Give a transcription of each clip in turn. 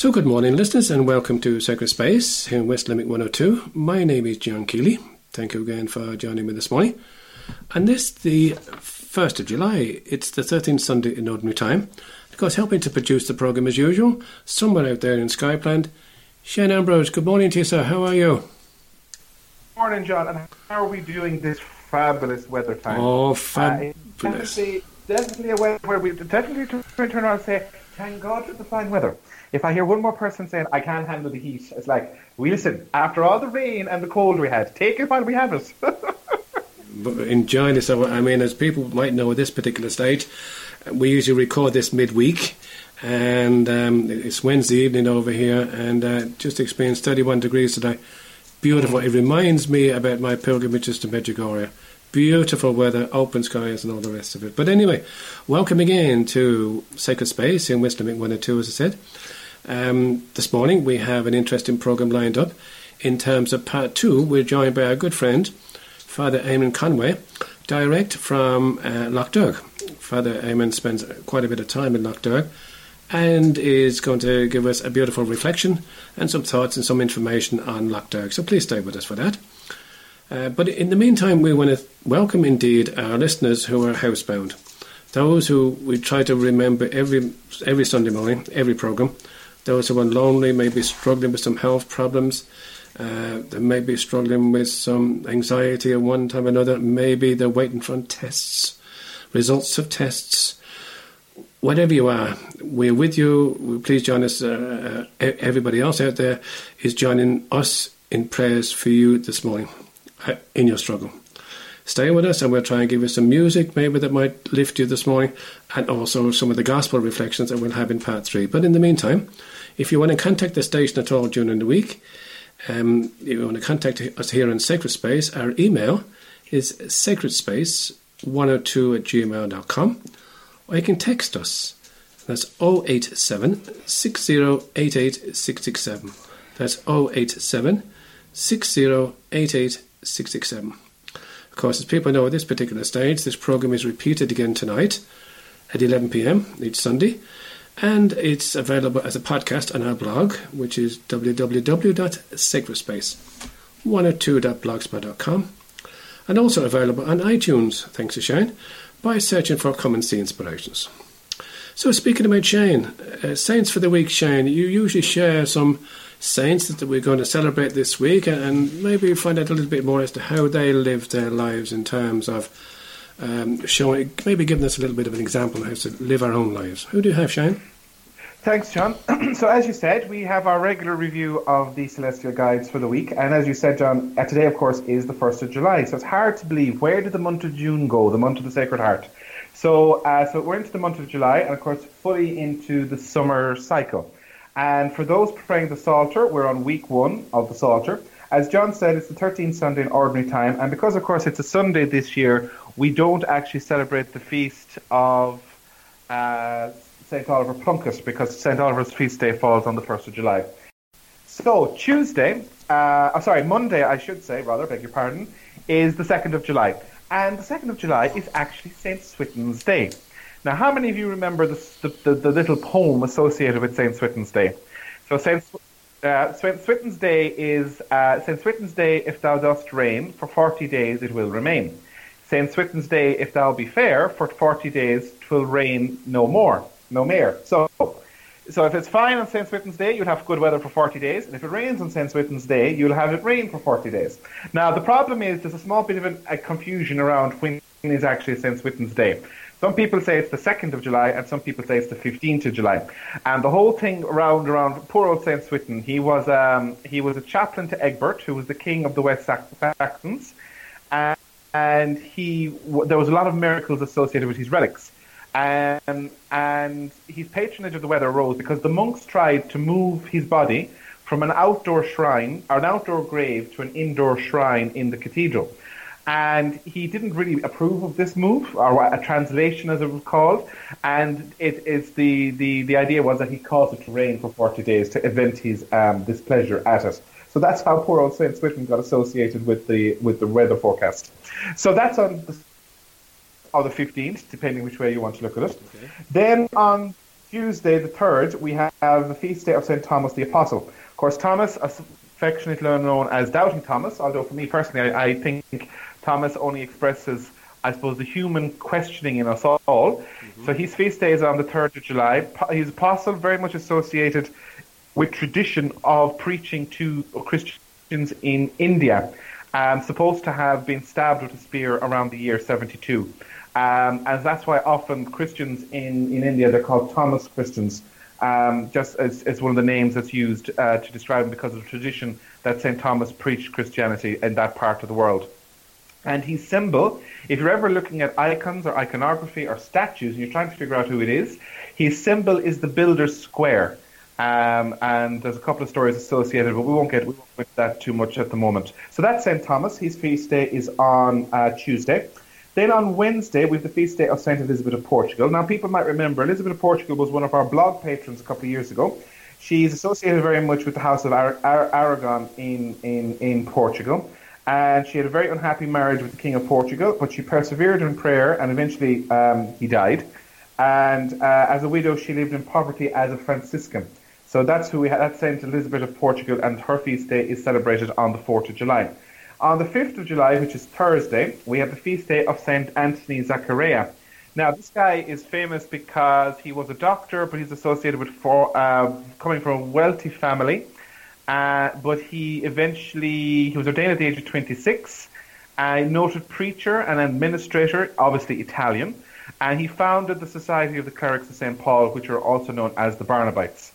So good morning, listeners, and welcome to Sacred Space here in West Limerick 102. My name is John Keeley. Thank you again for joining me this morning. And this, the 1st of July, it's the 13th Sunday in Ordinary Time. Of course, helping to produce the programme as usual, somewhere out there in Skyplant, Shane Ambrose. Good morning to you, sir. How are you? Good morning, John. And how are we doing this fabulous weather time? Oh, fabulous. Definitely a weather where we definitely turn around and say, thank God for the fine weather. If I hear one more person saying, I can't handle the heat, it's like, we listen, after all the rain and the cold we had, take it while we have it. But enjoy this. I mean, as people might know at this particular stage, we usually record this midweek, and it's Wednesday evening over here, and just experienced 31 degrees today. Beautiful. It reminds me about my pilgrimages to Medjugorje. Beautiful weather, open skies and all the rest of it. But anyway, welcome again to Sacred Space in West Limerick 102, as I said. This morning we have an interesting programme lined up. In terms of part two, we're joined by our good friend, Father Eamon Conway, direct from Lough Derg. Father Eamon spends quite a bit of time in Lough Derg and is going to give us a beautiful reflection and some thoughts and some information on Lough Derg. So please stay with us for that. But in the meantime, we want to welcome indeed our listeners who are housebound, those who we try to remember every Sunday morning, every programme, those who are lonely, may be struggling with some health problems, they may be struggling with some anxiety at one time or another, maybe they're waiting for tests, results of tests. Whatever you are, we're with you. Please join us. Everybody else out there is joining us in prayers for you this morning. In your struggle. Stay with us and we'll try and give you some music maybe that might lift you this morning, and also some of the gospel reflections that we'll have in part three. But in the meantime, if you want to contact the station at all during the week, if you want to contact us here in Sacred Space, our email is sacredspace102@gmail.com, or you can text us. That's 087-6088-667. That's 087-6088-667. Of course, as people know at this particular stage, this programme is repeated again tonight at 11 p.m. each Sunday, and it's available as a podcast on our blog, which is www.sacredspace102.blogspot.com, and also available on iTunes, thanks to Shane, by searching for Common Sea Inspirations. So speaking about Shane, Saints for the Week, Shane, you usually share some saints that we're going to celebrate this week, and maybe find out a little bit more as to how they lived their lives in terms of showing, maybe giving us a little bit of an example of how to live our own lives. Who do you have, Shane? Thanks, John. So as you said, we have our regular review of the Celestial Guides for the week, and as you said, John, today, of course, is the 1st of July, so it's hard to believe. Where did the month of June go, the month of the Sacred Heart? So we're into the month of July, and of course, fully into the summer cycle. And for those praying the Psalter, we're on week one of the Psalter. As John said, it's the 13th Sunday in Ordinary Time. And because, of course, it's a Sunday this year, we don't actually celebrate the feast of St. Oliver Plunkett, because St. Oliver's feast day falls on the 1st of July. So Monday, is the 2nd of July. And the 2nd of July is actually St. Swithun's Day. Now, how many of you remember the little poem associated with St. Swithun's Day? So Swithun's Day is, St. Swithun's Day, if thou dost reign, for 40 days it will remain. St. Swithun's Day, if thou be fair, for 40 days 'twill rain no more. So if it's fine on St. Swithun's Day, you'll have good weather for 40 days. And if it rains on St. Swithun's Day, you'll have it rain for 40 days. Now, the problem is there's a small bit of a confusion around when is actually St. Swithun's Day. Some people say it's the 2nd of July, and some people say it's the 15th of July. And the whole thing around poor old St. Swithun, he was a chaplain to Egbert, who was the king of the West Saxons, and there was a lot of miracles associated with his relics. And his patronage of the weather rose because the monks tried to move his body from an outdoor shrine, or an outdoor grave, to an indoor shrine in the cathedral. And he didn't really approve of this move, or a translation as it was called, and it is the idea was that he caused it to rain for 40 days to event his displeasure at it. So that's how poor old St. Swithun got associated with the weather forecast. So that's on the 15th, depending which way you want to look at it. Okay. Then on Tuesday the 3rd, we have the feast day of St. Thomas the Apostle. Of course, Thomas, affectionately known as Doubting Thomas, although for me personally, I think Thomas only expresses, I suppose, the human questioning in us all. Mm-hmm. So his feast day is on the 3rd of July. He's apostle, very much associated with tradition of preaching to Christians in India, supposed to have been stabbed with a spear around the year 72. And that's why often Christians in India, they're called Thomas Christians, just as one of the names that's used to describe them because of the tradition that St. Thomas preached Christianity in that part of the world. And his symbol, if you're ever looking at icons or iconography or statues and you're trying to figure out who it is, his symbol is the builder's square. And there's a couple of stories associated, but we won't get into that too much at the moment. So that's St. Thomas. His feast day is on Tuesday. Then on Wednesday, we have the feast day of St. Elizabeth of Portugal. Now, people might remember, Elizabeth of Portugal was one of our blog patrons a couple of years ago. She's associated very much with the House of Aragon in Portugal. And she had a very unhappy marriage with the King of Portugal, but she persevered in prayer, and eventually he died. And as a widow, she lived in poverty as a Franciscan. So that's who we had. That's St. Elizabeth of Portugal, and her feast day is celebrated on the 4th of July. On the 5th of July, which is Thursday, we have the feast day of St. Anthony Zaccaria. Now, this guy is famous because he was a doctor, but he's associated with coming from a wealthy family. But he was ordained at the age of 26, a noted preacher and administrator, obviously Italian, and he founded the Society of the Clerics of St. Paul, which are also known as the Barnabites.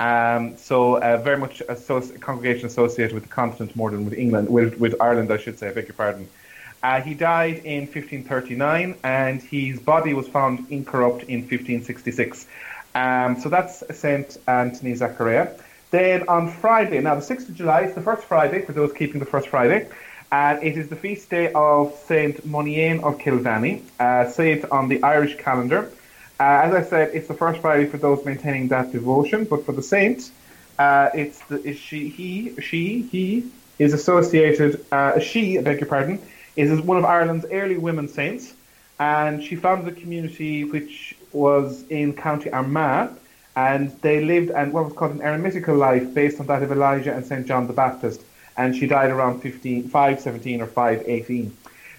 Very much a congregation associated with the continent more than with England, with Ireland, I should say, I beg your pardon. He died in 1539, and his body was found incorrupt in 1566. So that's St. Anthony Zaccaria. Then on Friday, now the 6th of July, it's the first Friday, for those keeping the first Friday, and it is the feast day of St. Monien of Kildany, saved on the Irish calendar. As I said, it's the first Friday for those maintaining that devotion, but for the saint, she is one of Ireland's early women saints, and she founded a community which was in County Armagh, and they lived what was called an eremitical life based on that of Elijah and St. John the Baptist, and she died around 517 or 518.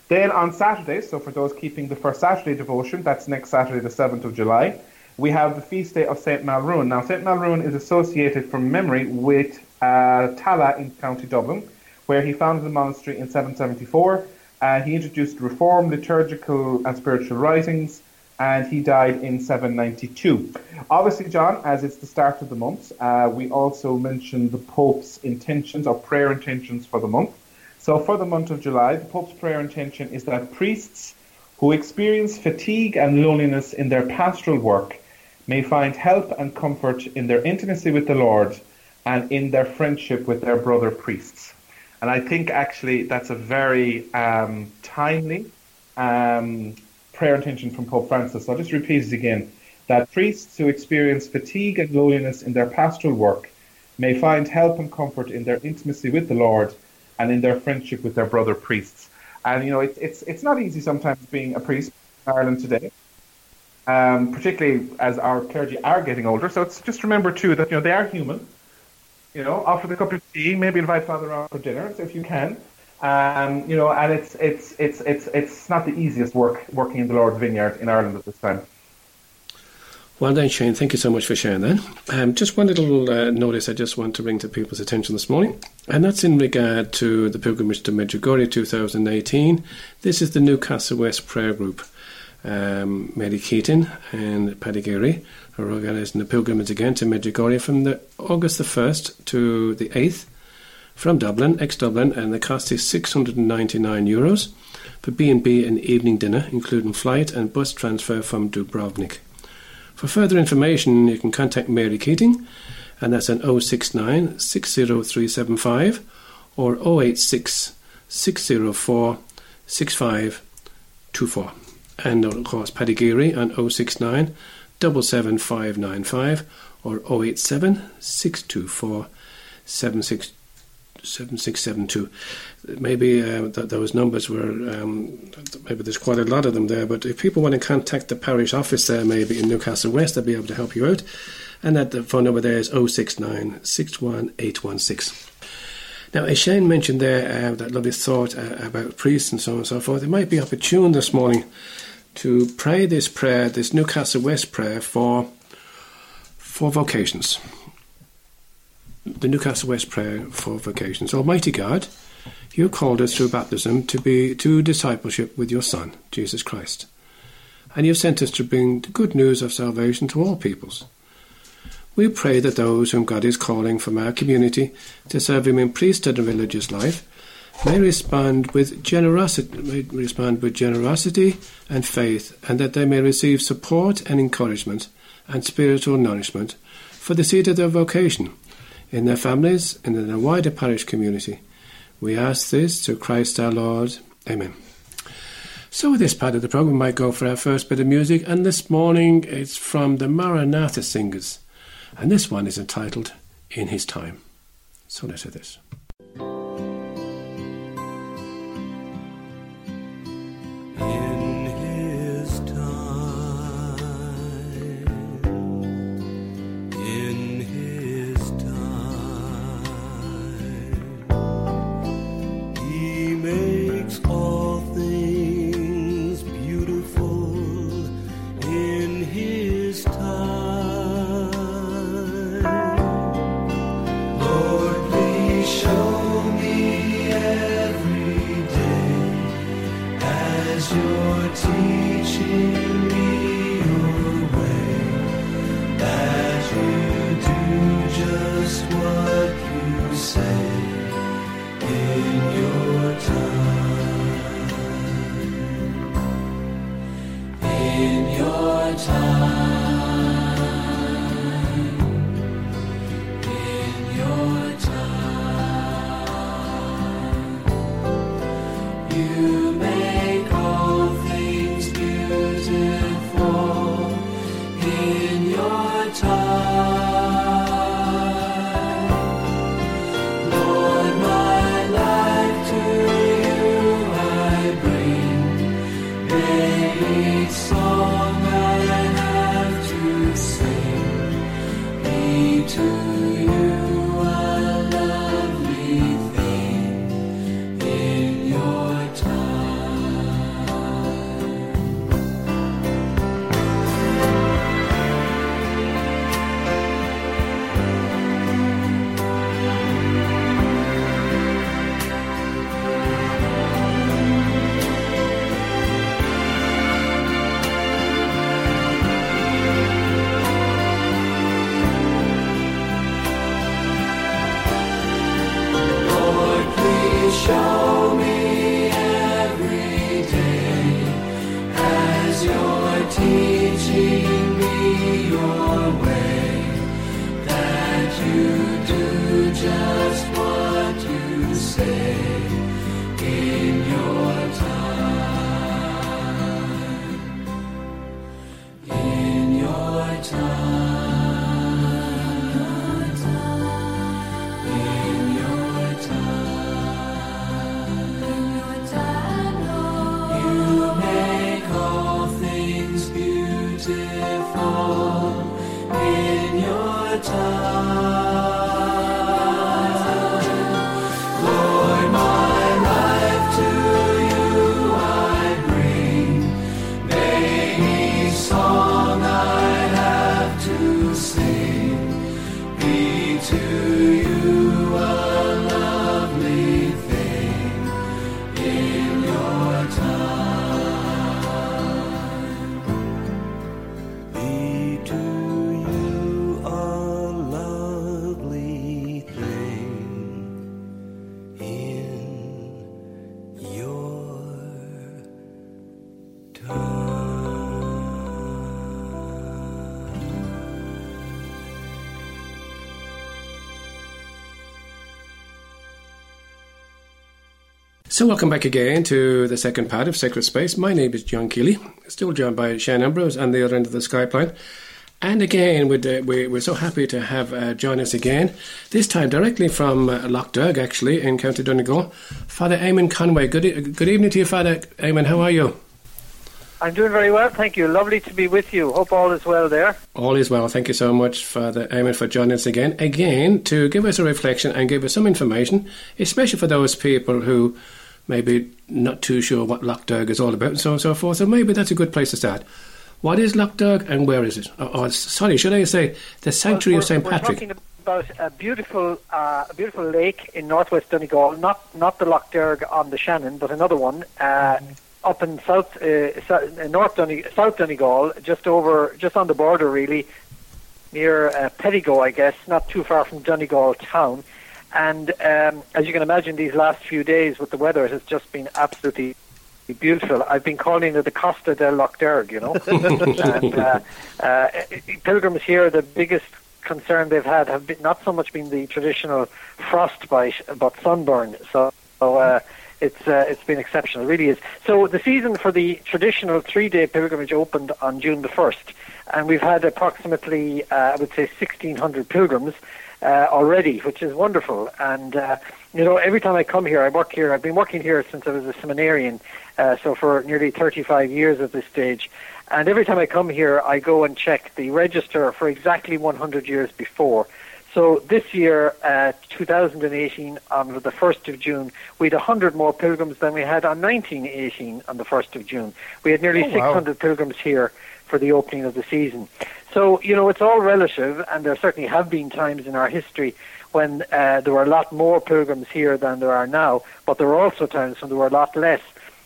Then on Saturday, so for those keeping the first Saturday devotion, that's next Saturday, the 7th of July, we have the feast day of St. Maelruain. Now, St. Maelruain is associated from memory with Tallaght in County Dublin, where he founded the monastery in 774. He introduced reform, liturgical and spiritual writings, and he died in 792. Obviously, John, as it's the start of the month, we also mentioned the Pope's intentions or prayer intentions for the month. So for the month of July, the Pope's prayer intention is that priests who experience fatigue and loneliness in their pastoral work may find help and comfort in their intimacy with the Lord and in their friendship with their brother priests. And I think actually that's a very timely prayer intention from Pope Francis. So I'll just repeat it again, that priests who experience fatigue and loneliness in their pastoral work may find help and comfort in their intimacy with the Lord and in their friendship with their brother priests. And, you know, it's not easy sometimes being a priest in Ireland today, particularly as our clergy are getting older. So it's just remember, too, that, you know, they are human. You know, offer the cup of tea, maybe invite Father around for dinner if you can. You know, and it's not the easiest working in the Lord's vineyard in Ireland at this time. Well done, Shane. Thank you so much for sharing that. Just one little notice I just want to bring to people's attention this morning, and that's in regard to the pilgrimage to Medjugorje 2018. This is the Newcastle West Prayer Group. Mary Keaton and Paddy Geary are organising the pilgrimage again to Medjugorje from the August the 1st to the 8th from Dublin, ex-Dublin, and the cost is €699 for B&B and evening dinner, including flight and bus transfer from Dubrovnik. For further information, you can contact Mary Keating, and that's on 069 60375 or 086 604 6524. And of course, Paddy Geary on 069 77595 or 087 624 7624. 7672. Maybe those numbers were, maybe there's quite a lot of them there, but if people want to contact the parish office there, maybe in Newcastle West, they'll be able to help you out. And that the phone number there is 069 61816. Now, as Shane mentioned there, that lovely thought about priests and so on and so forth, it might be opportune this morning to pray this prayer, this Newcastle West prayer for vocations. The Newcastle West prayer for vocations. Almighty God, you called us through baptism to discipleship with your Son, Jesus Christ. And you sent us to bring the good news of salvation to all peoples. We pray that those whom God is calling from our community to serve him in priesthood and religious life may respond with generosity and faith, and that they may receive support and encouragement and spiritual nourishment for the seed of their vocation in their families and in their wider parish community. We ask this through Christ our Lord. Amen. So this part of the programme might go for our first bit of music, and this morning it's from the Maranatha Singers. And this one is entitled, In His Time. So let's hear this. In His time, in His time, He makes all things beautiful in His time. You're teaching me your way, that you do just what you say in your time, in your time. So welcome back again to the second part of Sacred Space. My name is John Keeley, still joined by Shane Ambrose on the other end of the Skyplant. And again, we're so happy to have join us again, this time directly from Lough Derg, actually, in County Donegal, Father Eamon Conway. Good evening to you, Father Eamon. How are you? I'm doing very well, thank you. Lovely to be with you. Hope all is well there. All is well. Thank you so much, Father Eamon, for joining us again, to give us a reflection and give us some information, especially for those people who maybe not too sure what Lough Derg is all about and so on and so forth. So maybe that's a good place to start. What is Lough Derg and where is it? Should I say the Sanctuary of St. Patrick? We're talking about a beautiful lake in northwest Donegal, not the Lough Derg on the Shannon, but another one up in south Donegal, just on the border really, near Pedigo, I guess, not too far from Donegal town. And as you can imagine, these last few days with the weather, it has just been absolutely beautiful. I've been calling it the Costa del Lough Derg, you know. And pilgrims here, the biggest concern they've had have been, not so much been the traditional frostbite, but sunburn. So it's been exceptional, it really is. So the season for the traditional three-day pilgrimage opened on June the 1st, and we've had approximately, I would say, 1,600 pilgrims already, which is wonderful. And every time I come here, I work here. I've been working here since I was a seminarian, so for nearly 35 years at this stage. And every time I come here, I go and check the register for exactly 100 years before. So this year, 2018, on the 1st of June, we had 100 more pilgrims than we had on 1918 on the 1st of June. We had nearly 600 pilgrims here for the opening of the season. So, it's all relative, and there certainly have been times in our history when there were a lot more pilgrims here than there are now, but there were also times when there were a lot less.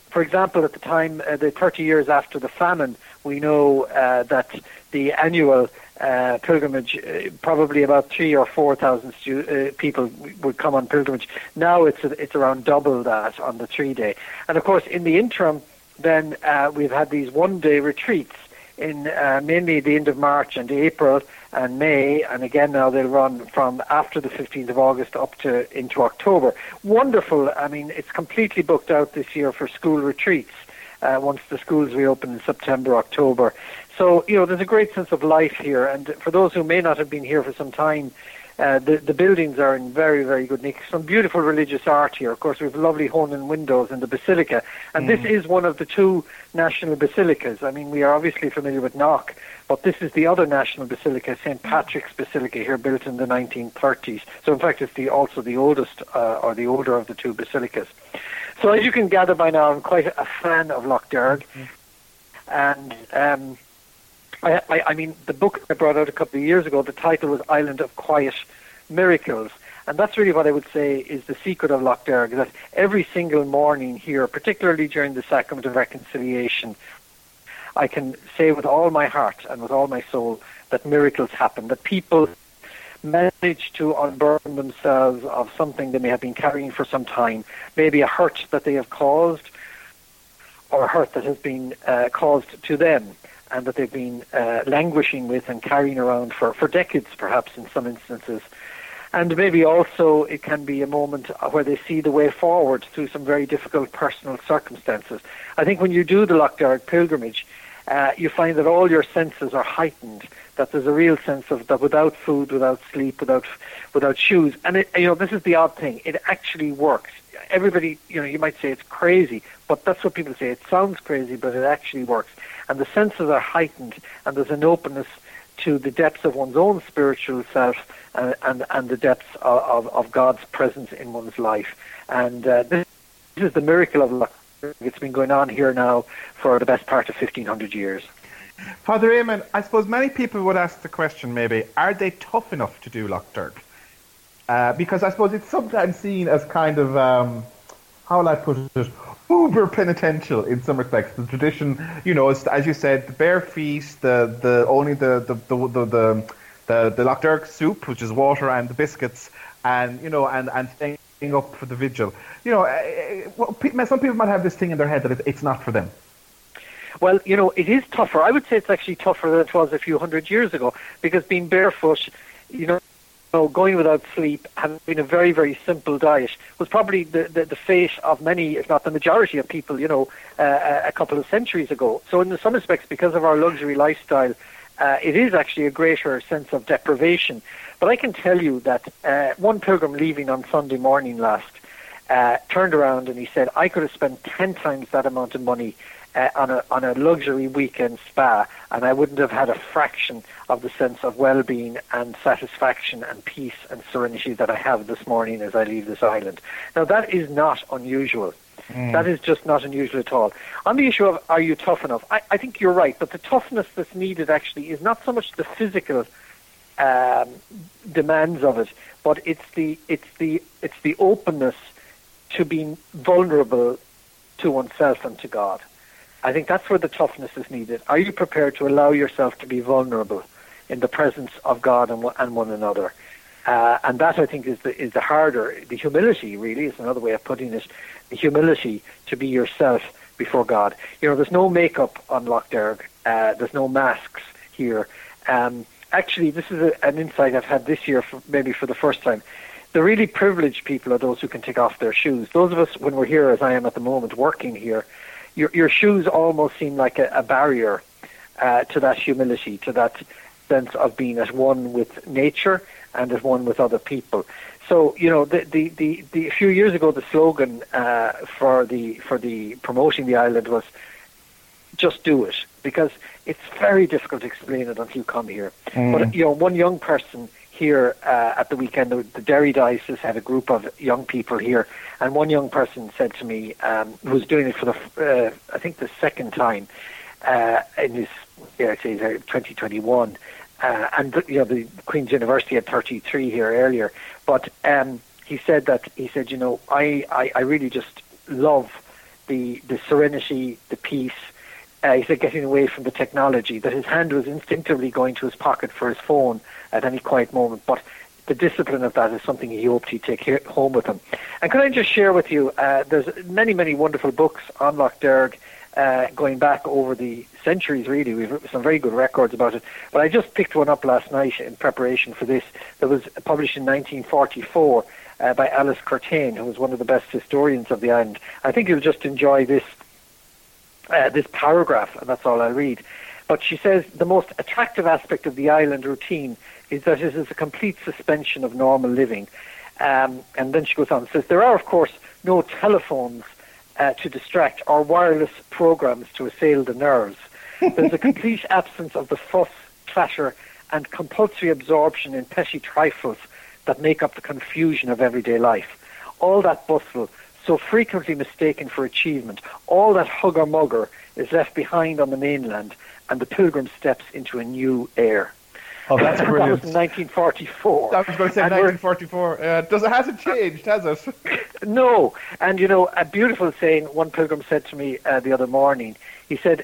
For example, at the time, the 30 years after the famine, we know that the annual pilgrimage, probably about 3,000 or 4,000 people would come on pilgrimage. Now it's around double that on the 3-day. And of course, in the interim, then we've had these 1-day retreats in mainly the end of March and April and May, and again now they'll run from after the 15th of August up to into October. Wonderful. I mean, it's completely booked out this year for school retreats once the schools reopen in September, October. So, there's a great sense of life here, and for those who may not have been here for some time, the buildings are in very, very good nick. Some beautiful religious art here. Of course, we have lovely Honan windows in the basilica, and this is one of the two national basilicas. I mean, we are obviously familiar with Knock, but this is the other national basilica, St. Patrick's Basilica, here built in the 1930s. So, in fact, it's also the oldest or the older of the two basilicas. So, as you can gather by now, I'm quite a fan of Lough Derg, and I mean, the book I brought out a couple of years ago, the title was Island of Quiet Miracles. And that's really what I would say is the secret of Lough Derg, that every single morning here, particularly during the Sacrament of Reconciliation, I can say with all my heart and with all my soul that miracles happen, that people manage to unburden themselves of something they may have been carrying for some time, maybe a hurt that they have caused or a hurt that has been caused to them, and that they've been languishing with and carrying around for decades, perhaps, in some instances. And maybe also it can be a moment where they see the way forward through some very difficult personal circumstances. I think when you do the Lough Derg pilgrimage, you find that all your senses are heightened, that there's a real sense of that without food, without sleep, without shoes. And, this is the odd thing. It actually works. Everybody, you might say it's crazy, but that's what people say. It sounds crazy, but it actually works. And the senses are heightened, and there's an openness to the depths of one's own spiritual self and the depths of God's presence in one's life. And this is the miracle of Lough Derg. It's been going on here now for the best part of 1,500 years. Father Eamon, I suppose many people would ask the question maybe, are they tough enough to do Lough Derg? Because I suppose it's sometimes seen as kind of, how will I put it, uber penitential in some respects. The tradition, as you said, the bare feet, only the Lough Derg soup, which is water and the biscuits, and staying up for the vigil. Some people might have this thing in their head that it's not for them. Well, it is tougher. I would say it's actually tougher than it was a few hundred years ago, because being barefoot, so going without sleep, having a very, very simple diet, was probably the fate of many, if not the majority of people, a couple of centuries ago. So in some respects, because of our luxury lifestyle, it is actually a greater sense of deprivation. But I can tell you that one pilgrim leaving on Sunday morning last turned around and he said, I could have spent 10 times that amount of money on a luxury weekend spa, and I wouldn't have had a fraction of the sense of well-being and satisfaction and peace and serenity that I have this morning as I leave this island. Now, that is not unusual. That is just not unusual at all. On the issue of are you tough enough, I think you're right, but the toughness that's needed actually is not so much the physical demands of it, but it's the openness to being vulnerable to oneself and to God. I think that's where the toughness is needed. Are you prepared to allow yourself to be vulnerable in the presence of God and one another? And that, I think, is the harder. The humility, really, is another way of putting it. The humility to be yourself before God. You know, there's no makeup on Lough Derg. There's no masks here. Actually, this is an insight I've had this year, maybe for the first time. The really privileged people are those who can take off their shoes. Those of us, when we're here, as I am at the moment, working here, your shoes almost seem like a barrier to that humility, to that sense of being at one with nature and at one with other people. So, you know, the a few years ago, the slogan for the promoting the island was just do it, because it's very difficult to explain it until you come here. But, you know, one young person here at the weekend, the Derry Diocese had a group of young people here, and one young person said to me, who's doing it for the I think the second time in his 2021, and you know, the Queen's University had 33 here earlier, but he said, you know, I really just love the serenity, the peace. He said getting away from the technology, that his hand was instinctively going to his pocket for his phone at any quiet moment, but the discipline of that is something he hoped he'd take home with him. And can I just share with you, there's many, many wonderful books on Lough Derg, going back over the centuries, really. We've some very good records about it. But I just picked one up last night in preparation for this that was published in 1944 by Alice Curtain, who was one of the best historians of the island. I think you'll just enjoy this paragraph, and that's all I'll read. But she says, the most attractive aspect of the island routine is that it is a complete suspension of normal living. And then she goes on and says, there are, of course, no telephones to distract, or wireless programs to assail the nerves. There's a complete absence of the fuss, clatter, and compulsory absorption in petty trifles that make up the confusion of everyday life. All that bustle, so frequently mistaken for achievement, all that hugger-mugger is left behind on the mainland, and the pilgrim steps into a new air. Oh, that's brilliant. That was in 1944. I was going to say 1944. It hasn't changed, has it? No. And, you know, a beautiful saying one pilgrim said to me the other morning. He said,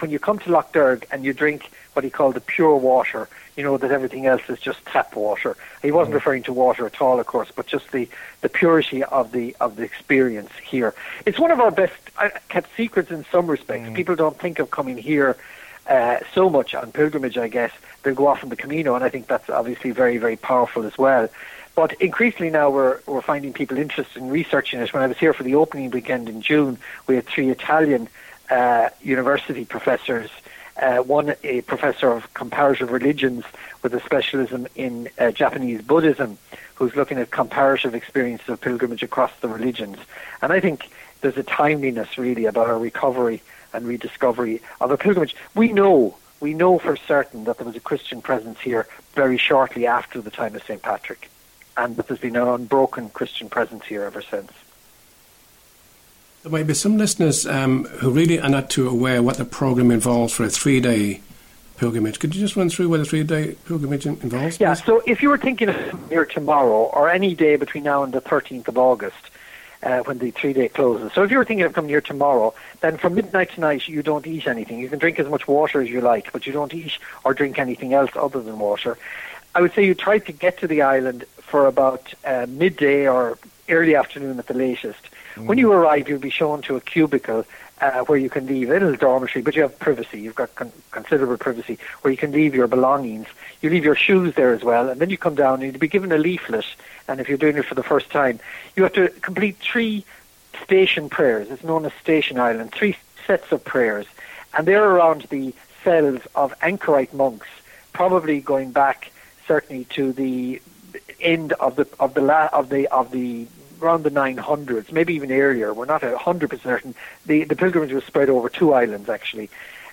when you come to Lough Derg and you drink what he called the pure water, you know that everything else is just tap water. He wasn't referring to water at all, of course, but just the purity of the experience here. It's one of our best kept secrets in some respects. People don't think of coming here so much on pilgrimage, I guess. They'll go off on the Camino, and I think that's obviously very, very powerful as well. But increasingly now we're finding people interested in researching it. When I was here for the opening weekend in June, we had 3 Italian university professors, one a professor of comparative religions with a specialism in Japanese Buddhism, who's looking at comparative experiences of pilgrimage across the religions. And I think there's a timeliness, really, about our recovery and rediscovery of a pilgrimage. We know for certain that there was a Christian presence here very shortly after the time of St. Patrick, and that there's been an unbroken Christian presence here ever since. There might be some listeners who really are not too aware what the programme involves for a 3-day pilgrimage. Could you just run through what a 3-day pilgrimage involves? Yeah, please? So if you were thinking of here tomorrow, or any day between now and the 13th of August, when the 3-day closes. So if you're thinking of coming here tomorrow, then from midnight tonight you don't eat anything. You can drink as much water as you like, but you don't eat or drink anything else other than water. I would say you try to get to the island for about midday or early afternoon at the latest. When you arrive, you'll be shown to a cubicle where you can leave a little dormitory, but you have privacy. You've got considerable privacy where you can leave your belongings. You leave your shoes there as well, and then you come down and you'll be given a leaflet. And if you're doing it for the first time, you have to complete 3 station prayers. It's known as Station Island, 3 sets of prayers. And they're around the cells of anchorite monks, probably going back certainly to the end of the around the 900s, maybe even earlier. We're not 100% certain. The pilgrimage was spread over two islands, actually.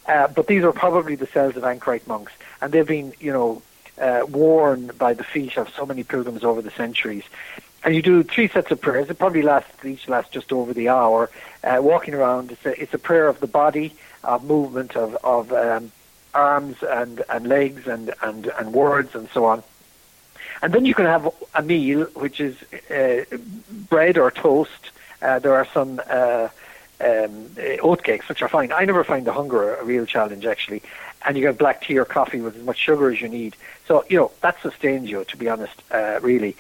But these are probably the cells of anchorite monks, and they've been, worn by the feet of so many pilgrims over the centuries. And you do three sets of prayers. It probably lasts just over the hour. Walking around, it's a prayer of the body, of movement, of arms and legs and words and so on. And then you can have a meal, which is bread or toast. There are some oatcakes, which are fine. I never find the hunger a real challenge, actually. And you get black tea or coffee with as much sugar as you need. So, that sustains you, to be honest, really.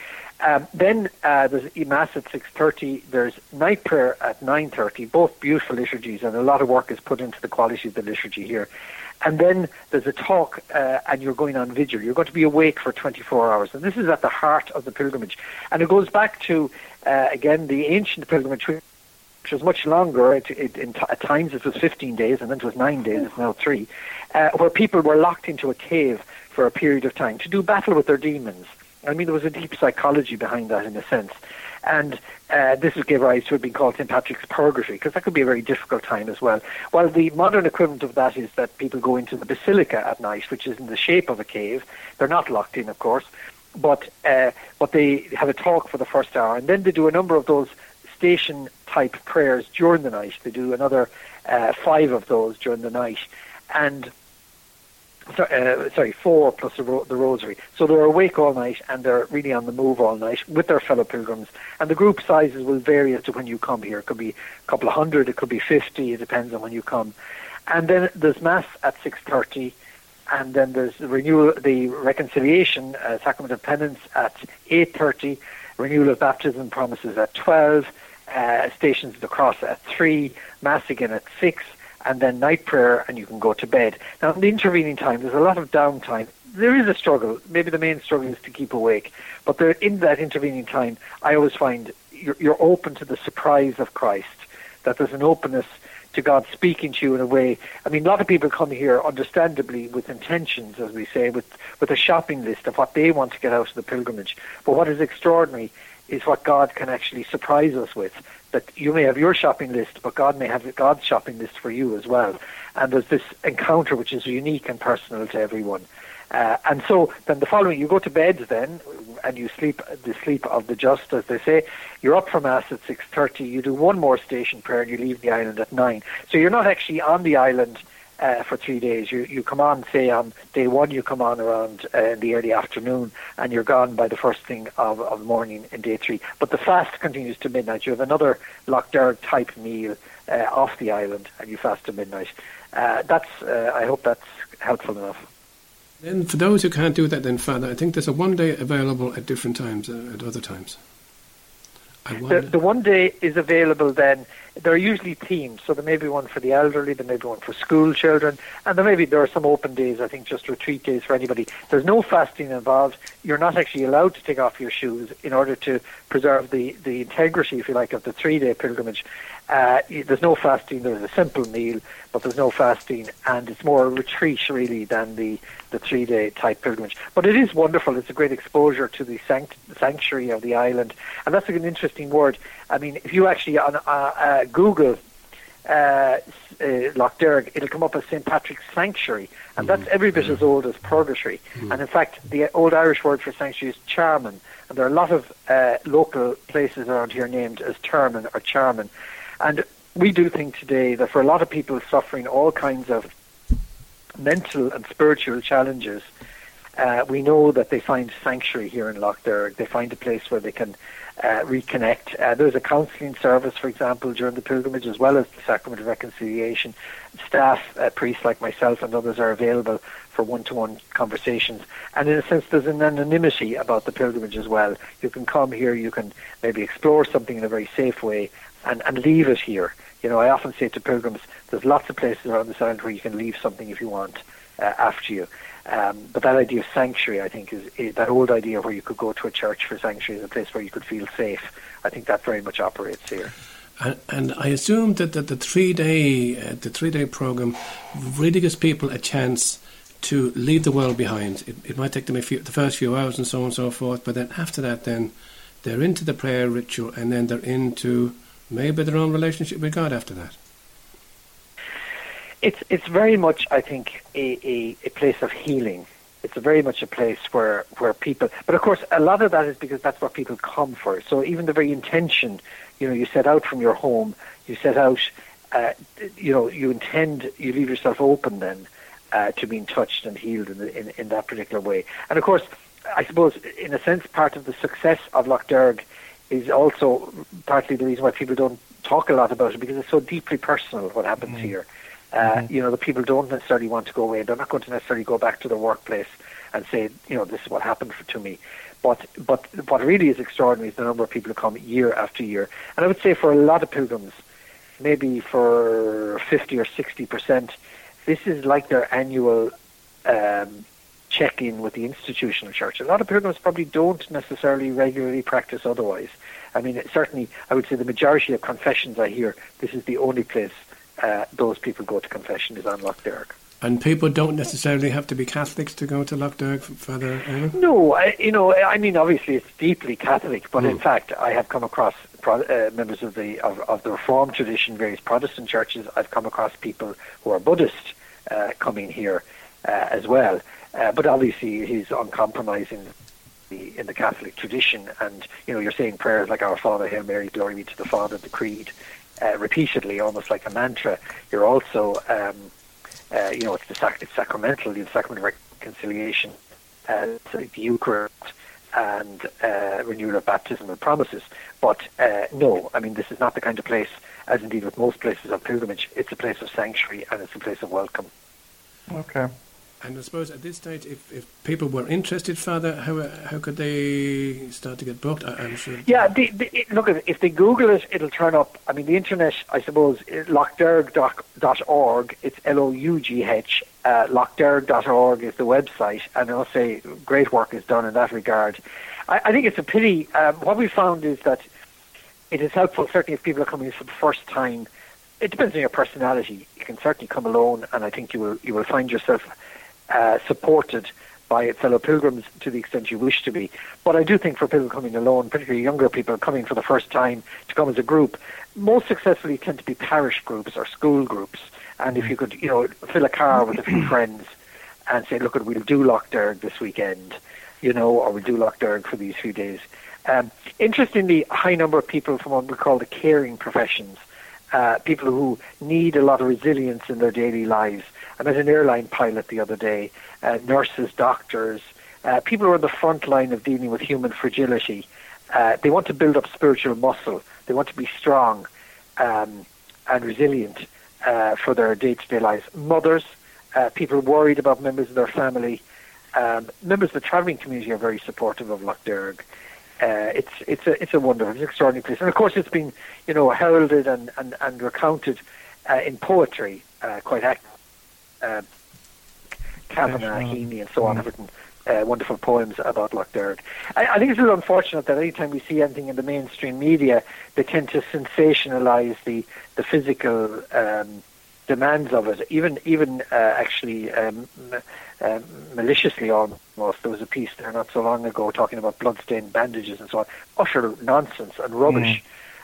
Then there's Mass at 6:30. There's night prayer at 9:30, both beautiful liturgies, and a lot of work is put into the quality of the liturgy here. And then there's a talk, and you're going on vigil. You're going to be awake for 24 hours. And this is at the heart of the pilgrimage. And it goes back to, again, the ancient pilgrimage, which was much longer. At times it was 15 days, and then it was 9 days. It's now 3, where people were locked into a cave for a period of time to do battle with their demons. I mean, there was a deep psychology behind that, in a sense. And this gave rise to it being called St. Patrick's Purgatory, because that could be a very difficult time as well. Well, the modern equivalent of that is that people go into the basilica at night, which is in the shape of a cave. They're not locked in, of course, but they have a talk for the first hour. And then they do a number of those station-type prayers during the night. They do another 5 of those during the night. And... 4 plus the rosary. So they're awake all night, and they're really on the move all night with their fellow pilgrims. And the group sizes will vary as to when you come here. It could be a couple of hundred, it could be 50, it depends on when you come. And then there's Mass at 6:30, and then there's the reconciliation, Sacrament of Penance at 8:30, renewal of baptism promises at 12, Stations of the Cross at 3, Mass again at 6, and then night prayer, and you can go to bed. Now, in the intervening time, there's a lot of downtime. There is a struggle. Maybe the main struggle is to keep awake. But there, in that intervening time, I always find you're open to the surprise of Christ, that there's an openness to God speaking to you in a way. I mean, a lot of people come here, understandably, with intentions, as we say, with a shopping list of what they want to get out of the pilgrimage. But what is extraordinary is what God can actually surprise us with, that you may have your shopping list, but God may have God's shopping list for you as well. And there's this encounter which is unique and personal to everyone. And so then the following, you go to bed then, and you sleep the sleep of the just, as they say. You're up for Mass at 6:30, you do one more station prayer, and you leave the island at 9. So you're not actually on the island for 3 days. You come on, say on day 1, you come on around in the early afternoon, and you're gone by the first thing of morning in day 3. But the fast continues to midnight. You have another Lough Derg type meal off the island, and you fast to midnight. I hope that's helpful enough. Then for those who can't do that then, Father, I think there's a one day available at different times, at other times. The one day is available then. They're usually themed, so there may be one for the elderly, there may be one for school children, and there are some open days, I think just retreat days for anybody. There's no fasting involved. You're not actually allowed to take off your shoes in order to preserve the integrity, if you like, of the 3-day pilgrimage. There's no fasting, there's a simple meal, but there's no fasting, and it's more a retreat really than the 3-day type pilgrimage. But it is wonderful. It's a great exposure to the sanctuary of the island, and that's an interesting word. I mean, if you actually on Google Lough Derg, it'll come up as St. Patrick's Sanctuary, and that's every bit as old as Purgatory. And in fact, the old Irish word for sanctuary is Charman, and there are a lot of local places around here named as Terman or Charman. And we do think today that for a lot of people suffering all kinds of mental and spiritual challenges, we know that they find sanctuary here in Lough Derg. They find a place where they can reconnect. There's a counselling service, for example, during the pilgrimage, as well as the Sacrament of Reconciliation. Staff, priests like myself and others are available for one-to-one conversations. And in a sense, there's an anonymity about the pilgrimage as well. You can come here, you can maybe explore something in a very safe way, and leave it here. I often say to pilgrims, there's lots of places around this island where you can leave something if you want after you. But that idea of sanctuary, I think, is that old idea where you could go to a church for sanctuary, is a place where you could feel safe. I think that very much operates here. And I assume that the three-day program really gives people a chance to leave the world behind. It might take them the first few hours and so on and so forth, but then after that, then they're into the prayer ritual, and then they're into maybe their own relationship with God after that. It's very much, I think, a place of healing. It's very much a place where people... But of course, a lot of that is because that's what people come for. So even the very intention, you set out from your home, you set out, you leave yourself open then to being touched and healed in that particular way. And of course, I suppose, in a sense, part of the success of Lough Derg is also partly the reason why people don't talk a lot about it, because it's so deeply personal what happens here. The people don't necessarily want to go away. They're not going to necessarily go back to their workplace and say, this is what happened to me. But what really is extraordinary is the number of people who come year after year. And I would say for a lot of pilgrims, maybe for 50 or 60%, this is like their annual check-in with the institutional church. A lot of pilgrims probably don't necessarily regularly practice otherwise. I mean, certainly, I would say the majority of confessions I hear, this is the only place those people go to confession is on Lough Derg. And people don't necessarily have to be Catholics to go to Lough Derg, Father Eamon? No, obviously it's deeply Catholic, but in fact I have come across members of the Reformed tradition, various Protestant churches. I've come across people who are Buddhist coming here as well. But obviously he's uncompromising in the Catholic tradition, and you're saying prayers like Our Father, Hail Mary, Glory be to the Father, the Creed, repeatedly, almost like a mantra. You're also, it's sacramental, the sacrament of reconciliation, the Eucharist, and renewal of baptism and promises. But this is not the kind of place, as indeed with most places of pilgrimage, it's a place of sanctuary and it's a place of welcome. Okay. And I suppose at this stage, if people were interested, Father, how could they start to get booked? I'm sure. Yeah, look, if they Google it, it'll turn up. I mean, the internet, I suppose, lougderg.org, it's L-O-U-G-H, lougderg.org is the website, and I'll say great work is done in that regard. I think it's a pity. What we found is that it is helpful, certainly if people are coming for the first time. It depends on your personality. You can certainly come alone, and I think you will find yourself supported by fellow pilgrims to the extent you wish to be. But I do think for people coming alone, particularly younger people coming for the first time, to come as a group, most successfully tend to be parish groups or school groups. And if you could, fill a car with a few friends and say, look, we'll do Lough Derg this weekend, or we'll do Lough Derg for these few days. Interestingly, a high number of people from what we call the caring professions, people who need a lot of resilience in their daily lives. I met an airline pilot the other day, nurses, doctors, people who are on the front line of dealing with human fragility. They want to build up spiritual muscle. They want to be strong and resilient for their day-to-day lives. Mothers, people worried about members of their family. Members of the travelling community are very supportive of Lough Derg. It's a wonderful, it's an extraordinary place. And of course it's been, heralded and recounted in poetry quite actively. Kavanagh, Heaney and so on have written wonderful poems about Lough Derg. I think it's a little unfortunate that any time we see anything in the mainstream media, they tend to sensationalise the physical demands of it, even maliciously almost. There was a piece there not so long ago talking about bloodstained bandages and so on. Utter nonsense and rubbish.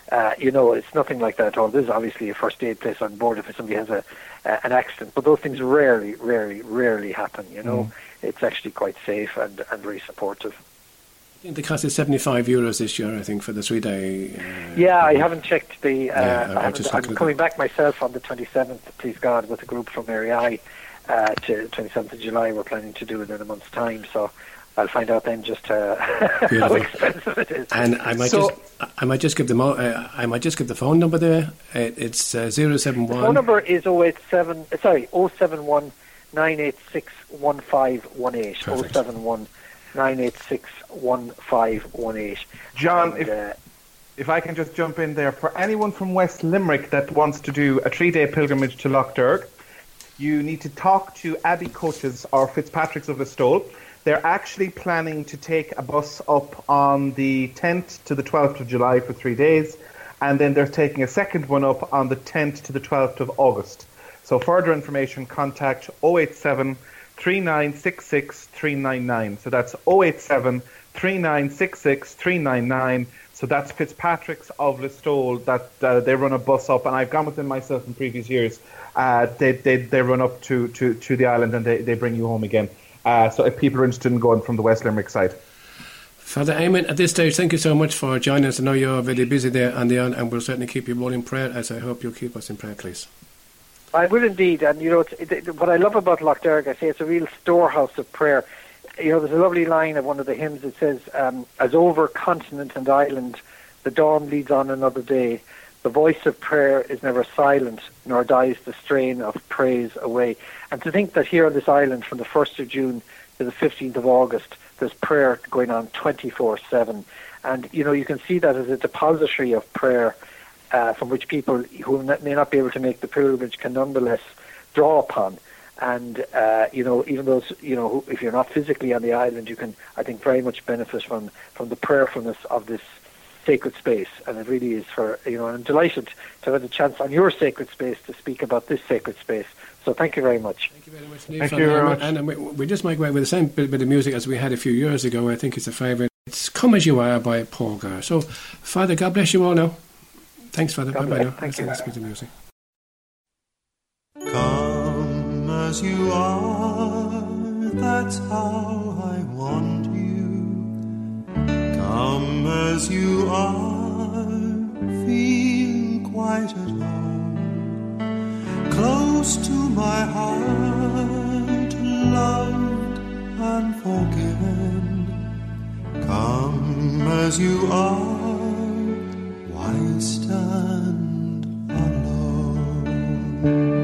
It's nothing like that at all. This is obviously a first aid place on board if somebody has an accident, but those things rarely happen. It's actually quite safe and very supportive. I think the cost is €75 this year, I think, for the 3-day. I haven't checked the. I'm coming back myself on the 27th, please God, with a group from Mary Eye to 27th of July. We're planning to do it in a month's time, so. I'll find out then just how expensive it is. And I might just give the phone number there. It's 071. The phone number is 071 986 1518. 071 986 1518. John, and, if I can just jump in there, for anyone from West Limerick that wants to do a 3-day pilgrimage to Lough Derg, you need to talk to Abbey Coaches or Fitzpatrick's of Listowel. They're actually planning to take a bus up on the 10th to the 12th of July for 3 days, and then they're taking a second one up on the 10th to the 12th of August. So further information, contact 087-3966-399. So that's 087-3966-399. So that's Fitzpatrick's of Listowel, that they run a bus up, and I've gone with them myself in previous years. They run up to the island, and they bring you home again. So if people are interested in going from the West Limerick side. Father Eamon, at this stage, thank you so much for joining us. I know you're very busy there on the island, and we'll certainly keep you all in prayer, as I hope you'll keep us in prayer, please. I will indeed, and you know, what I love about Lough Derg, I say it's a real storehouse of prayer. You know, there's a lovely line of one of the hymns that says, as over continent and island, the dawn leads on another day. The voice of prayer is never silent, nor dies the strain of praise away. And to think that here on this island, from the 1st of June to the 15th of August, there's prayer going on 24/7. And, you know, you can see that as a depository of prayer from which people who may not be able to make the pilgrimage can nonetheless draw upon. And, you know, even those, you know, who, if you're not physically on the island, you can, I think, very much benefit from the prayerfulness of this sacred space. And it really is for, you know, and I'm delighted to have had a chance on your sacred space to speak about this sacred space. So thank you very much. Thank you very much. Thank you very much. And we just make way with the same bit of music as we had a few years ago. I think it's a favourite. It's Come As You Are by Paul Gower. So, Father, God bless you all now. Thanks, Father. Bye-bye now. Thank you. Let's get the music. As you are, that's how I want you. Come as you are, feel quite at home. Close to my heart, loved and forgiven. Come as you are, why stand alone?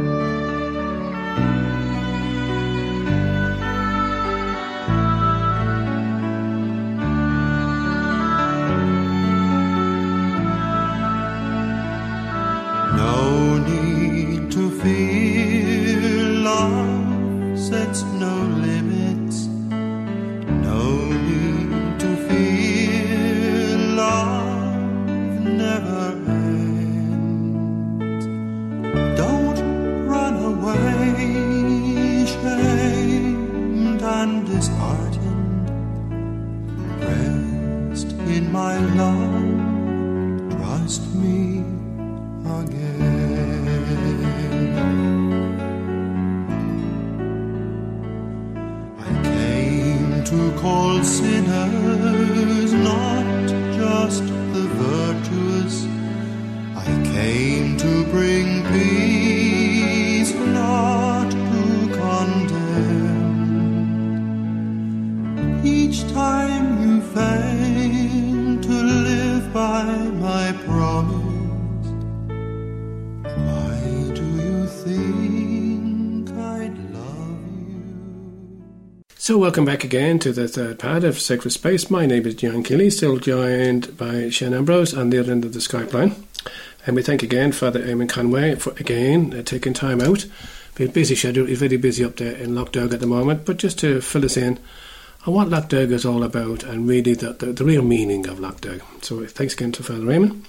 No need to fear, love sets no limits. No need to fear, love never ends. Don't run away, shamed and disheartened. Rest in my love, trust me again. I came to call sinners, not just the virtuous. I came to bring peace, not to condemn. Each time you fail to live by my promise, so welcome back again to the third part of Sacred Space. My name is John Keeley, still joined by Shane Ambrose on the other end of the Skype line. And we thank again Father Eamon Conway for again taking time out. Been a busy schedule, he's very busy up there in Lough Derg at the moment. But just to fill us in on what Lough Derg is all about and really the real meaning of Lough Derg. So thanks again to Father Eamon.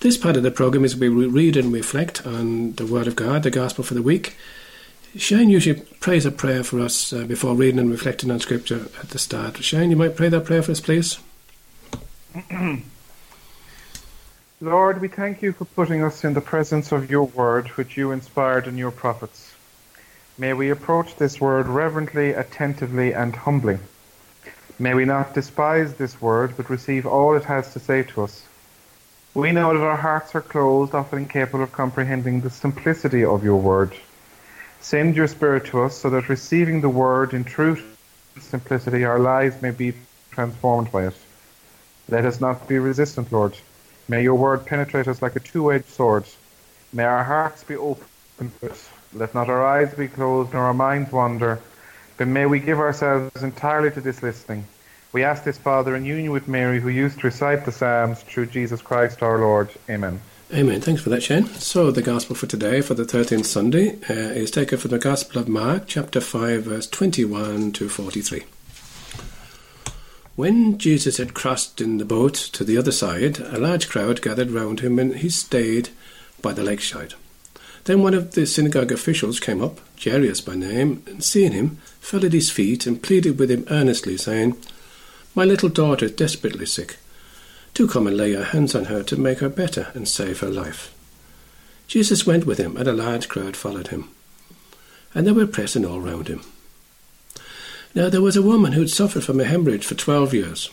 This part of the programme is we read and reflect on the Word of God, the Gospel for the week. Shane usually prays a prayer for us before reading and reflecting on Scripture at the start. Shane, you might pray that prayer for us, please. Lord, we thank you for putting us in the presence of your Word, which you inspired in your prophets. May we approach this Word reverently, attentively and humbly. May we not despise this Word, but receive all it has to say to us. We know that our hearts are closed, often incapable of comprehending the simplicity of your Word. Send your Spirit to us so that receiving the Word in truth and simplicity, our lives may be transformed by it. Let us not be resistant, Lord. May your Word penetrate us like a two-edged sword. May our hearts be open to it. Let not our eyes be closed nor our minds wander, but may we give ourselves entirely to this listening. We ask this, Father, in union with Mary, who used to recite the Psalms, through Jesus Christ our Lord. Amen. Amen. Thanks for that, Shane. So the Gospel for today, for the 13th Sunday, is taken from the Gospel of Mark, chapter 5, verse 21 to 43. When Jesus had crossed in the boat to the other side, a large crowd gathered round him, and he stayed by the lakeside. Then one of the synagogue officials came up, Jairus by name, and seeing him, fell at his feet and pleaded with him earnestly, saying, "My little daughter is desperately sick. Do come and lay your hands on her to make her better and save her life." Jesus went with him, and a large crowd followed him, and they were pressing all round him. Now there was a woman who had suffered from a hemorrhage for 12 years.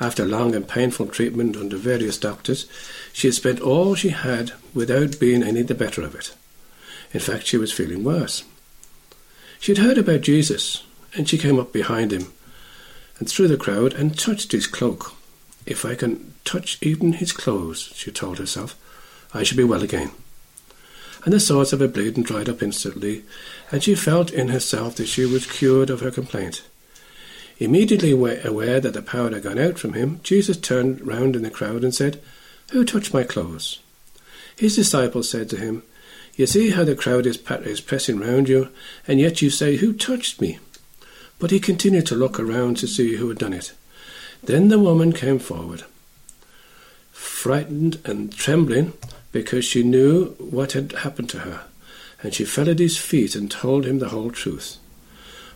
After long and painful treatment under various doctors, she had spent all she had without being any the better of it. In fact, she was feeling worse. She had heard about Jesus, and she came up behind him and through the crowd and touched his cloak. "If I can touch even his clothes," she told herself, "I shall be well again." And the sores of her bleeding dried up instantly, and she felt in herself that she was cured of her complaint. Immediately aware that the power had gone out from him, Jesus turned round in the crowd and said, "Who touched my clothes?" His disciples said to him, "You see how the crowd is pressing round you, and yet you say, 'Who touched me?'" But he continued to look around to see who had done it. Then the woman came forward, frightened and trembling, because she knew what had happened to her, and she fell at his feet and told him the whole truth.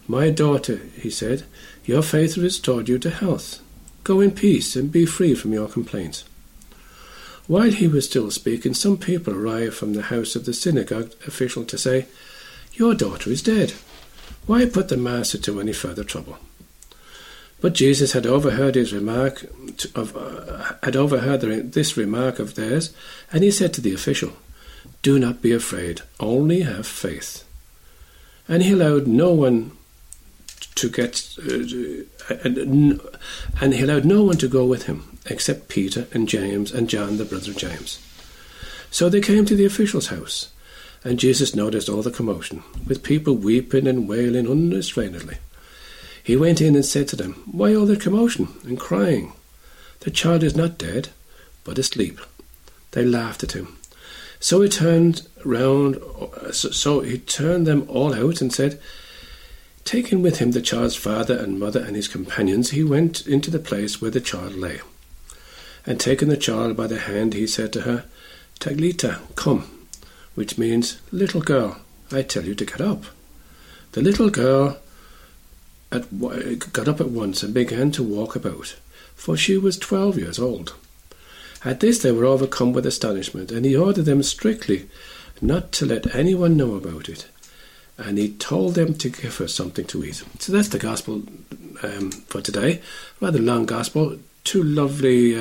"My daughter," he said, "your faith has restored you to health. Go in peace and be free from your complaint." While he was still speaking, some people arrived from the house of the synagogue official to say, "Your daughter is dead. Why put the master to any further trouble?" But Jesus had overheard this remark of theirs, and he said to the official, "Do not be afraid, only have faith." And he allowed no one to go with him except Peter and James and John, the brother of James. So they came to the official's house, and Jesus noticed all the commotion, with people weeping and wailing unrestrainedly. He went in and said to them, "Why all the commotion and crying? The child is not dead, but asleep." They laughed at him. So he turned them all out and said, taking with him the child's father and mother and his companions, he went into the place where the child lay. And taking the child by the hand, he said to her, "Talita, come," which means, "Little girl, I tell you to get up." The little girl got up at once and began to walk about, for she was 12 years old. At this they were overcome with astonishment, and he ordered them strictly not to let anyone know about it, and he told them to give her something to eat. So that's the gospel for today. Rather long gospel. Two lovely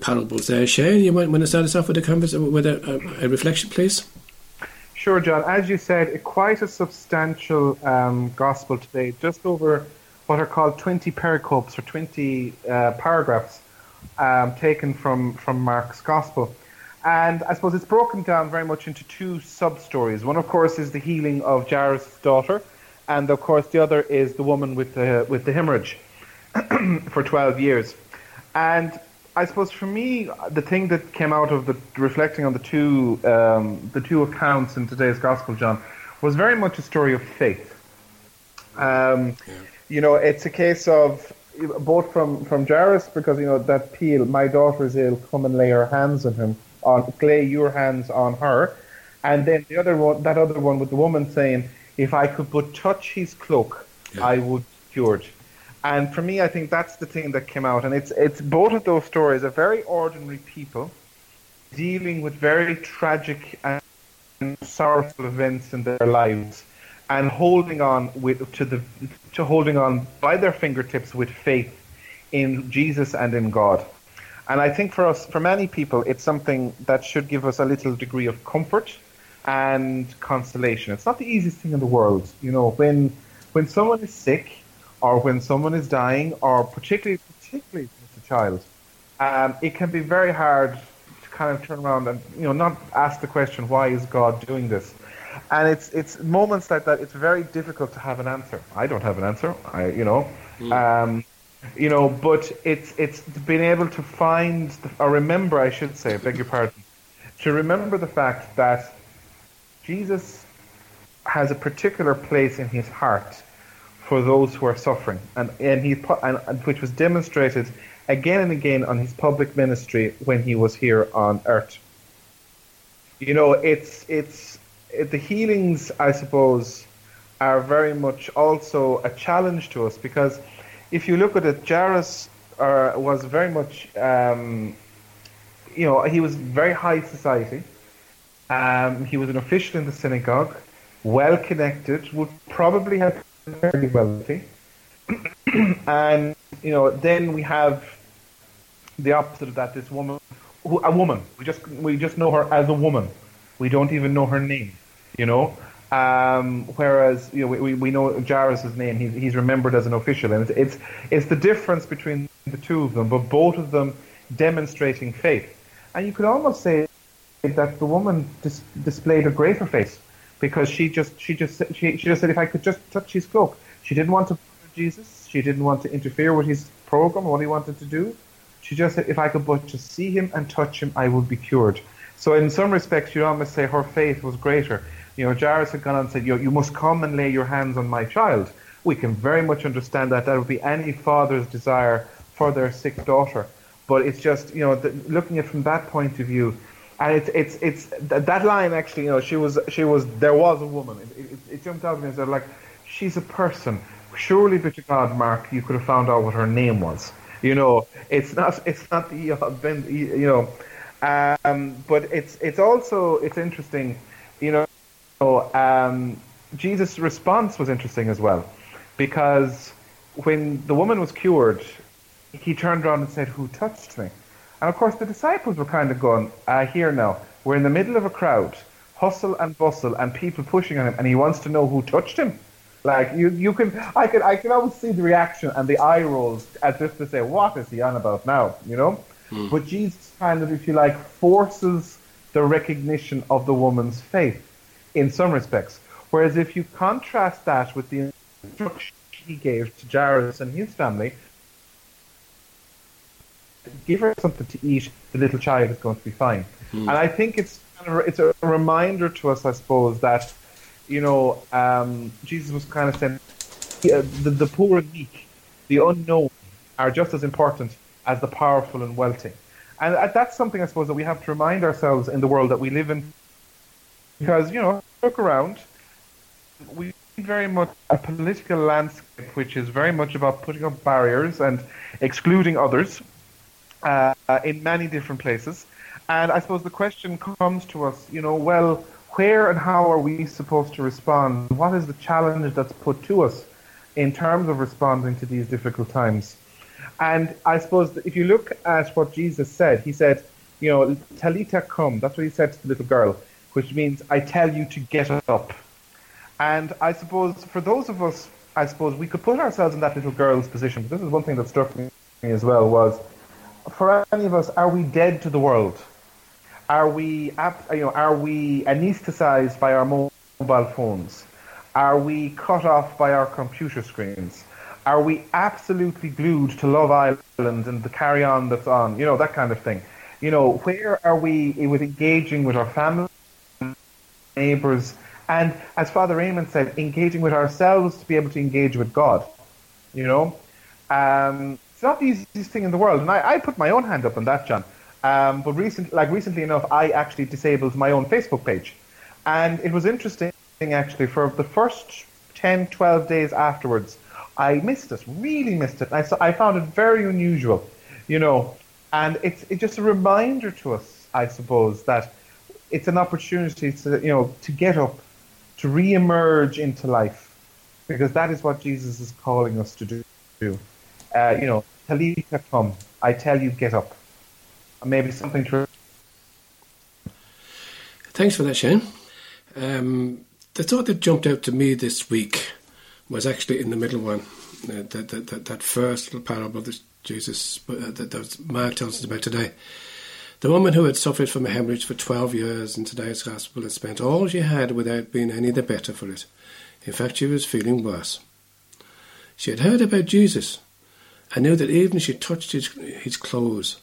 parables there. Shane, you might want to start us off with a reflection, please. Sure, John. As you said, quite a substantial gospel today, just over what are called 20 pericopes or 20 paragraphs taken from Mark's gospel. And I suppose it's broken down very much into two sub-stories. One, of course, is the healing of Jairus' daughter, and, of course, the other is the woman with the hemorrhage for 12 years. And I suppose for me, the thing that came out of reflecting on the two accounts in today's Gospel, John, was very much a story of faith. You know, it's a case of both from Jairus, because, you know, that appeal, "My daughter is ill, come and lay your hands on her," and then the other one with the woman saying, "If I could but touch his cloak, I would be cured." And for me, I think that's the thing that came out. And it's both of those stories are very ordinary people dealing with very tragic and sorrowful events in their lives, and holding on by their fingertips with faith in Jesus and in God. And I think for us, for many people, it's something that should give us a little degree of comfort and consolation. It's not the easiest thing in the world, you know, when someone is sick, or when someone is dying, or particularly with a child, it can be very hard to kind of turn around and, you know, not ask the question, why is God doing this? And it's moments like that, it's very difficult to have an answer. I don't have an answer, but it's being able to remember the fact that Jesus has a particular place in his heart for those who are suffering, and which was demonstrated again and again on his public ministry when he was here on earth. You know, it's the healings, I suppose, are very much also a challenge to us, because if you look at it, Jairus was very much, he was very high society. He was an official in the synagogue, well connected, would probably have been very wealthy. And, you know, then we have the opposite of that, this woman, we just know her as a woman. We don't even know her name, you know. Whereas, you know, we know Jairus' name. He's remembered as an official, and it's the difference between the two of them, but both of them demonstrating faith. And you could almost say that the woman displayed a greater faith, because she just said, if I could just touch his cloak. She didn't want to bother Jesus. She didn't want to interfere with his program or what he wanted to do. She just said, if I could but just see him and touch him, I would be cured. So in some respects, you'd almost say her faith was greater. You know, Jairus had gone on and said, you must come and lay your hands on my child. We can very much understand that. That would be any father's desire for their sick daughter. But it's just, you know, looking at it from that point of view, and that line actually, you know, there was a woman. It jumped out at me and said, like, she's a person. Surely, but to God, Mark, you could have found out what her name was. You know, it's not the, you know. But it's also interesting, you know. Jesus' response was interesting as well, because when the woman was cured, he turned around and said, "Who touched me?" And of course, the disciples were kind of going, "Here now, we're in the middle of a crowd, hustle and bustle, and people pushing on him, and he wants to know who touched him." Like I can always see the reaction and the eye rolls, as if to say, "What is he on about now?" You know. But Jesus kind of, if you like, forces the recognition of the woman's faith in some respects. Whereas if you contrast that with the instruction he gave to Jairus and his family, give her something to eat, the little child is going to be fine. And I think it's a reminder to us, I suppose, that, you know, Jesus was kind of saying, the poor and meek, the unknown, are just as important as the powerful and wealthy. And that's something, I suppose, that we have to remind ourselves in the world that we live in. Because, you know, look around, we see very much a political landscape which is very much about putting up barriers and excluding others in many different places. And I suppose the question comes to us, you know, well, where and how are we supposed to respond? What is the challenge that's put to us in terms of responding to these difficult times? And I suppose that if you look at what Jesus said, he said, you know, Talita cum, that's what he said to the little girl, which means, I tell you to get up. And I suppose for those of us, I suppose we could put ourselves in that little girl's position. But this is one thing that struck me as well, was for any of us, are we dead to the world? Are we anesthetized by our mobile phones? Are we cut off by our computer screens? Are we absolutely glued to Love Island and the carry-on that's on? You know, that kind of thing. You know, where are we with engaging with our family, neighbours, and, as Father Eamon said, engaging with ourselves to be able to engage with God? You know? It's not the easiest thing in the world. And I put my own hand up on that, John. But recently enough, I actually disabled my own Facebook page. And it was interesting, actually, for the first 10, 12 days afterwards, I missed it, really missed it. I found it very unusual, you know. And it's just a reminder to us, I suppose, that it's an opportunity to, you know, to get up, to re-emerge into life, because that is what Jesus is calling us to do. You know, Talita cum, I tell you, get up. And maybe something to... Thanks for that, Shane. The thought that jumped out to me this week was actually in the middle one, that first little parable that Jesus, that Mark tells us about today. The woman who had suffered from a hemorrhage for 12 years in today's gospel and spent all she had without being any the better for it. In fact, she was feeling worse. She had heard about Jesus and knew that even if she touched his clothes,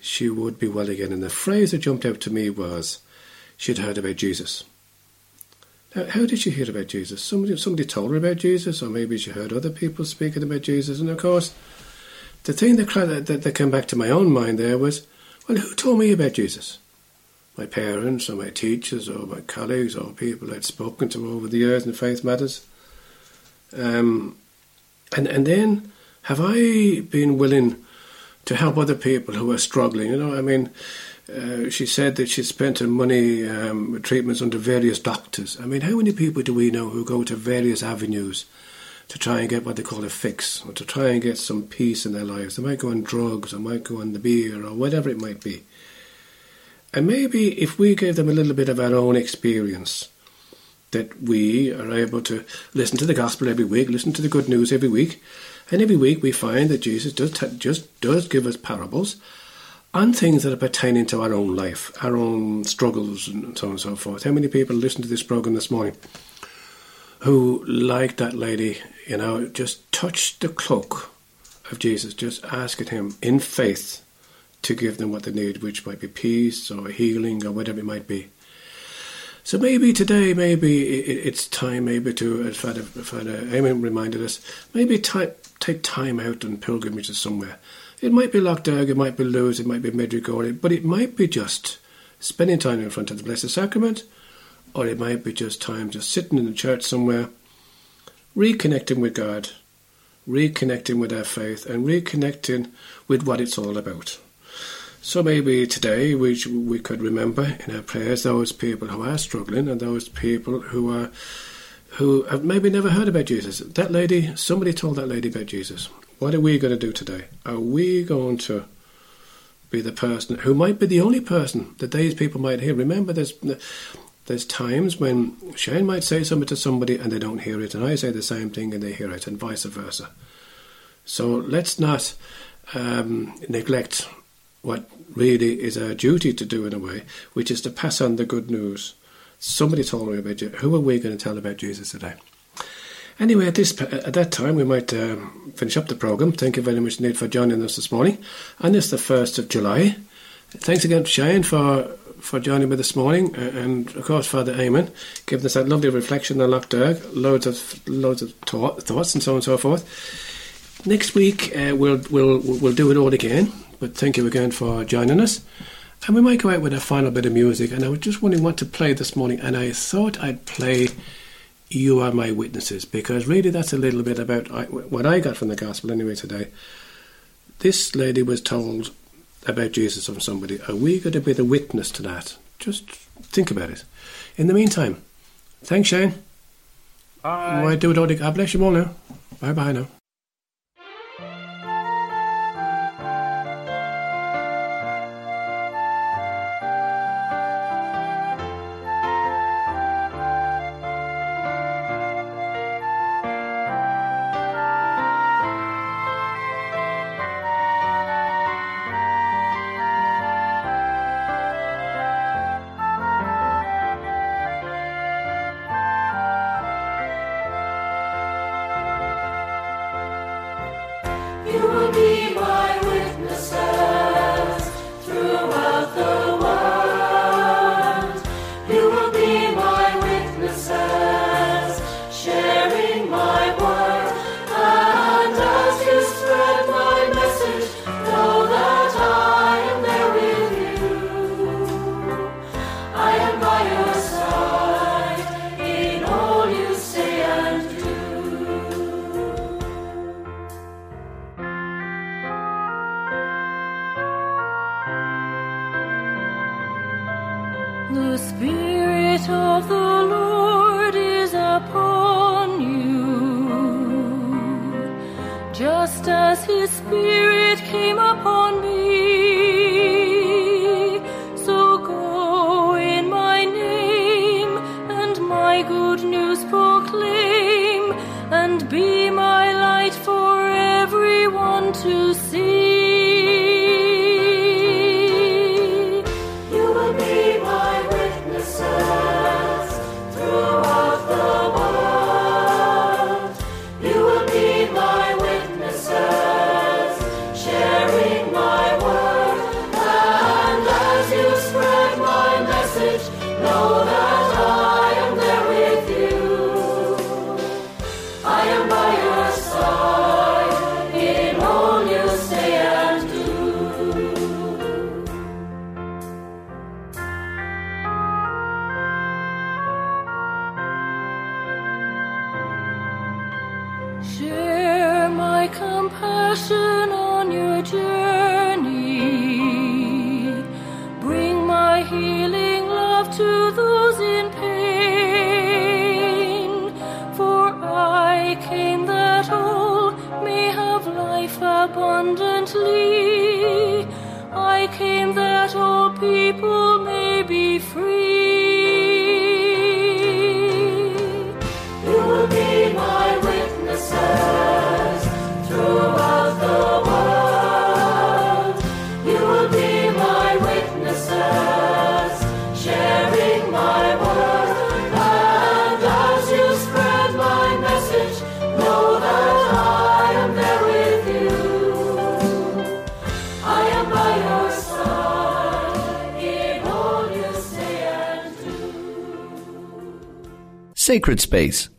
she would be well again. And the phrase that jumped out to me was, she'd heard about Jesus. How did she hear about Jesus? Somebody told her about Jesus, or maybe she heard other people speaking about Jesus. And of course, the thing that came back to my own mind there was, well, who told me about Jesus? My parents, or my teachers, or my colleagues, or people I'd spoken to over the years in faith matters. And then, have I been willing to help other people who are struggling? You know, I mean, she said that she spent her money with treatments under various doctors. I mean, how many people do we know who go to various avenues to try and get what they call a fix, or to try and get some peace in their lives? They might go on drugs, or might go on the beer, or whatever it might be. And maybe if we gave them a little bit of our own experience, that we are able to listen to the gospel every week, listen to the good news every week, and every week we find that Jesus just does give us parables on things that are pertaining to our own life, our own struggles, and so on and so forth. How many people listened to this program this morning who, like that lady, you know, just touched the cloak of Jesus, just asking him in faith to give them what they need, which might be peace or healing or whatever it might be. So maybe today, maybe it's time maybe to, as Father Eamon reminded us, maybe take time out on pilgrimages somewhere. It might be Lough Derg, it might be Lewes, it might be Medjugorje, but it might be just spending time in front of the Blessed Sacrament, or it might be just time just sitting in the church somewhere, reconnecting with God, reconnecting with our faith, and reconnecting with what it's all about. So maybe today we could remember in our prayers those people who are struggling and those people who have maybe never heard about Jesus. That lady, somebody told that lady about Jesus. What are we going to do today? Are we going to be the person who might be the only person that these people might hear? Remember, there's times when Shane might say something to somebody and they don't hear it, and I say the same thing and they hear it, and vice versa. So let's not neglect what really is our duty to do in a way, which is to pass on the good news. Somebody told me about Jesus. Who are we going to tell about Jesus today? Anyway, at that time, we might finish up the programme. Thank you very much indeed for joining us this morning. And it's the 1st of July. Thanks again, Shane, for joining me this morning. And, of course, Father Eamon, giving us that lovely reflection on Lough Derg, loads of thoughts and so on and so forth. Next week, we'll do it all again. But thank you again for joining us. And we might go out with a final bit of music. And I was just wondering what to play this morning. And I thought I'd play You Are My Witnesses, because really that's a little bit about what I got from the gospel anyway today. This lady was told about Jesus from somebody. Are we going to be the witness to that? Just think about it. In the meantime, thanks, Shane. Bye. Right, do it all. God bless you all now. Bye-bye now. Sharing my word. abundantly. I came that all people may be free. You will be my witnesses throughout the world. You will be my witnesses, sharing my word. And as you spread my message, know that I am there with you. I am by your side in all you say and do. Sacred Space.